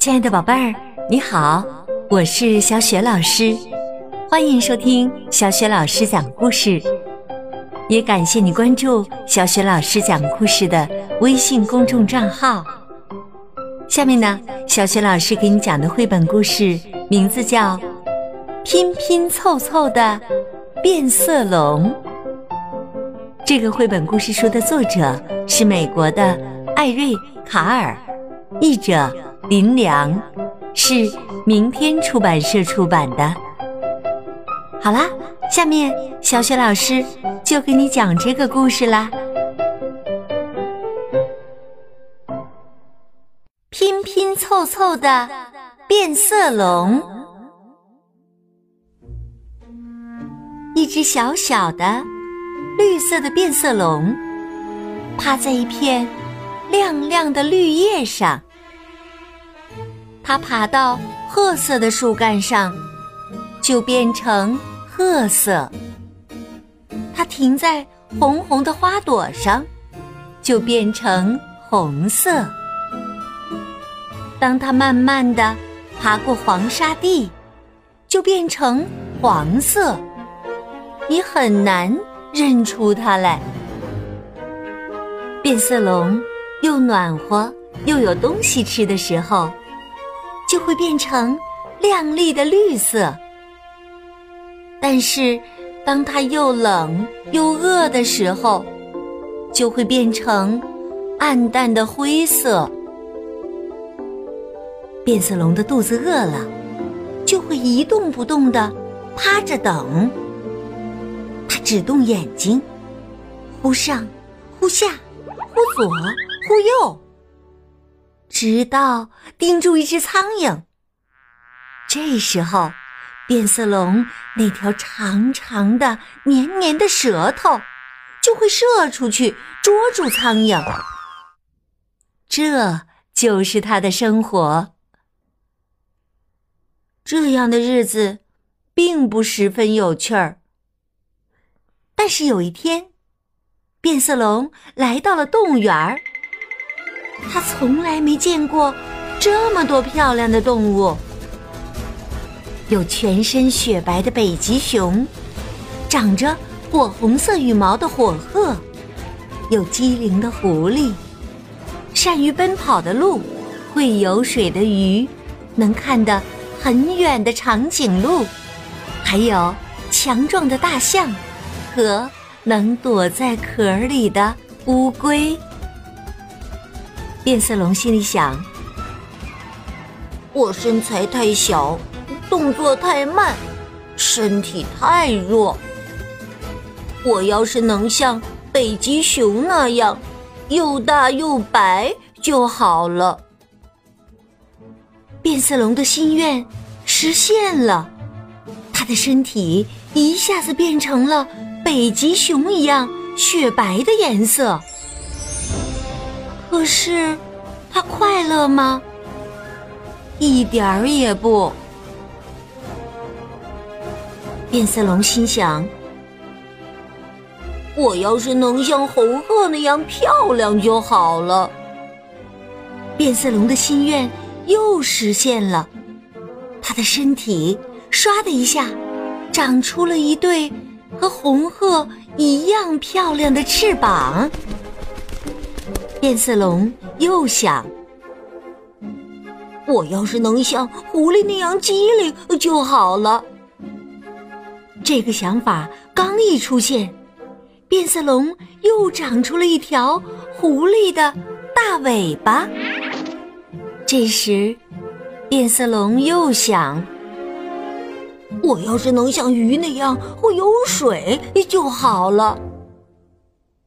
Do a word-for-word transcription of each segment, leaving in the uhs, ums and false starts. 亲爱的宝贝儿，你好，我是小雪老师，欢迎收听小雪老师讲故事，也感谢你关注小雪老师讲故事的微信公众账号。下面呢，小雪老师给你讲的绘本故事名字叫《拼拼凑凑的变色龙》。这个绘本故事书的作者是美国的艾瑞卡尔，译者林良，是明天出版社出版的。好啦，下面小雪老师就给你讲这个故事啦。拼拼凑凑的变色龙。一只小小的绿色的变色龙趴在一片亮亮的绿叶上，它爬到褐色的树干上，就变成褐色。它停在红红的花朵上，就变成红色。当它慢慢地爬过黄沙地，就变成黄色。你很难认出它来。变色龙又暖和又有东西吃的时候，就会变成亮丽的绿色。但是当它又冷又饿的时候，就会变成暗淡的灰色。变色龙的肚子饿了，就会一动不动地趴着等。它只动眼睛，忽上忽下，忽左忽右，直到盯住一只苍蝇。这时候变色龙那条长长的黏黏的舌头就会射出去，捉住苍蝇。这就是它的生活。这样的日子并不十分有趣儿。但是有一天，变色龙来到了动物园儿。他从来没见过这么多漂亮的动物，有全身雪白的北极熊，长着火红色羽毛的火鹤，有机灵的狐狸，善于奔跑的鹿，会游水的鱼，能看得很远的长颈鹿，还有强壮的大象和能躲在壳里的乌龟。变色龙心里想，我身材太小，动作太慢，身体太弱。我要是能像北极熊那样又大又白就好了。变色龙的心愿实现了，它的身体一下子变成了北极熊一样雪白的颜色。可是他快乐吗？一点儿也不。变色龙心想，我要是能像红鹤那样漂亮就好了。变色龙的心愿又实现了，他的身体唰的一下长出了一对和红鹤一样漂亮的翅膀。变色龙又想，我要是能像狐狸那样机灵就好了。这个想法刚一出现，变色龙又长出了一条狐狸的大尾巴。这时变色龙又想，我要是能像鱼那样会游水就好了。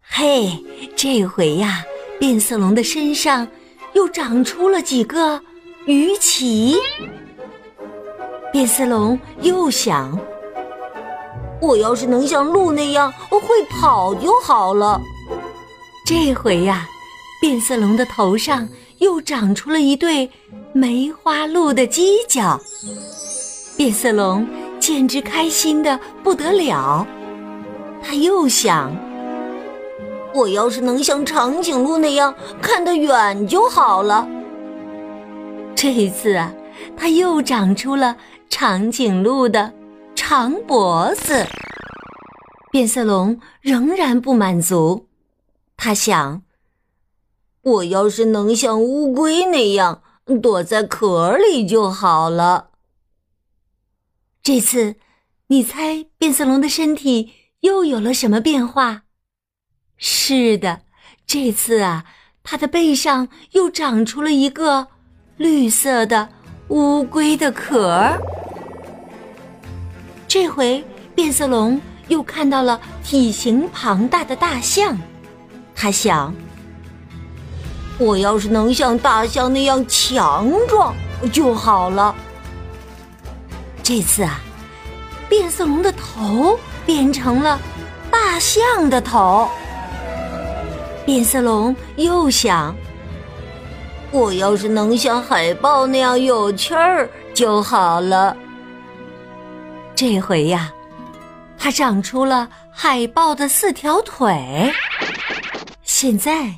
嘿，这回呀，变色龙的身上又长出了几个鱼鳍。变色龙又想，我要是能像鹿那样会跑就好了。这回呀，变色龙的头上又长出了一对梅花鹿的犄角。变色龙简直开心得不得了，他又想，我要是能像长颈鹿那样看得远就好了。这一次啊，它又长出了长颈鹿的长脖子。变色龙仍然不满足，他想，我要是能像乌龟那样躲在壳里就好了。这次，你猜变色龙的身体又有了什么变化？是的，这次啊，它的背上又长出了一个绿色的乌龟的壳。这回变色龙又看到了体型庞大的大象，它想，我要是能像大象那样强壮就好了。这次啊，变色龙的头变成了大象的头。变色龙又想，我要是能像海豹那样有气儿就好了。这回呀，它长出了海豹的四条腿。现在，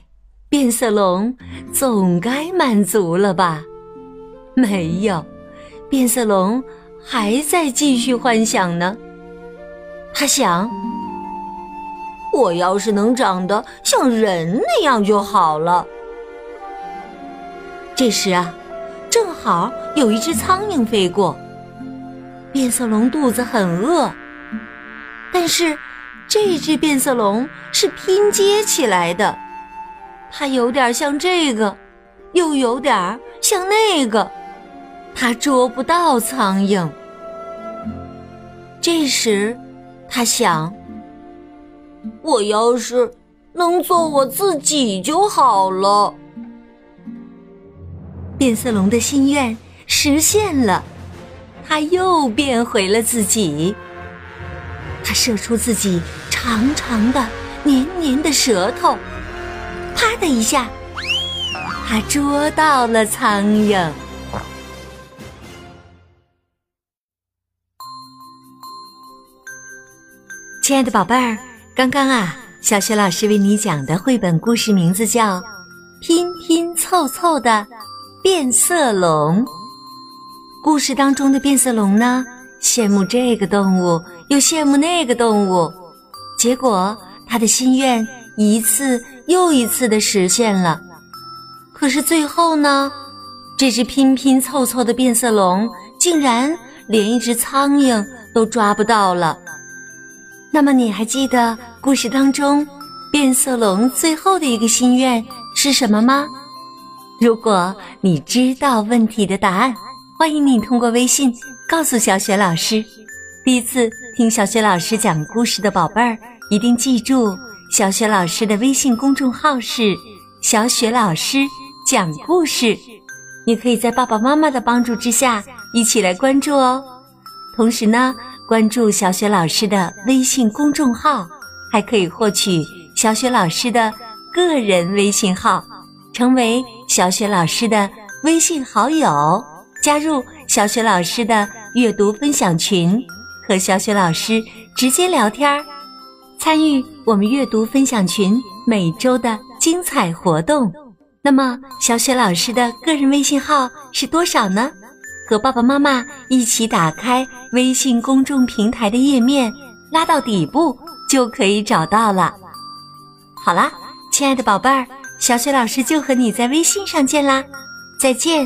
变色龙总该满足了吧？没有，变色龙还在继续幻想呢。它想，我要是能长得像人那样就好了。这时啊，正好有一只苍蝇飞过，变色龙肚子很饿，但是这只变色龙是拼接起来的，它有点像这个，又有点像那个，它捉不到苍蝇。这时，它想，我要是能做我自己就好了。变色龙的心愿实现了，它又变回了自己。它射出自己长长的黏黏的舌头，啪的一下，它捉到了苍蝇。亲爱的宝贝儿，刚刚啊，小雪老师为你讲的绘本故事名字叫《拼拼凑凑的变色龙》。故事当中的变色龙呢，羡慕这个动物，又羡慕那个动物，结果它的心愿一次又一次的实现了。可是最后呢，这只拼拼凑凑的变色龙竟然连一只苍蝇都抓不到了。那么你还记得故事当中变色龙最后的一个心愿是什么吗？如果你知道问题的答案，欢迎你通过微信告诉小雪老师。第一次听小雪老师讲故事的宝贝儿，一定记住小雪老师的微信公众号是小雪老师讲故事，你可以在爸爸妈妈的帮助之下一起来关注哦。同时呢，关注小雪老师的微信公众号，还可以获取小雪老师的个人微信号，成为小雪老师的微信好友，加入小雪老师的阅读分享群，和小雪老师直接聊天，参与我们阅读分享群每周的精彩活动。那么小雪老师的个人微信号是多少呢？和爸爸妈妈一起打开微信公众平台的页面，拉到底部就可以找到了。好啦，亲爱的宝贝儿，小雪老师就和你在微信上见啦，再见。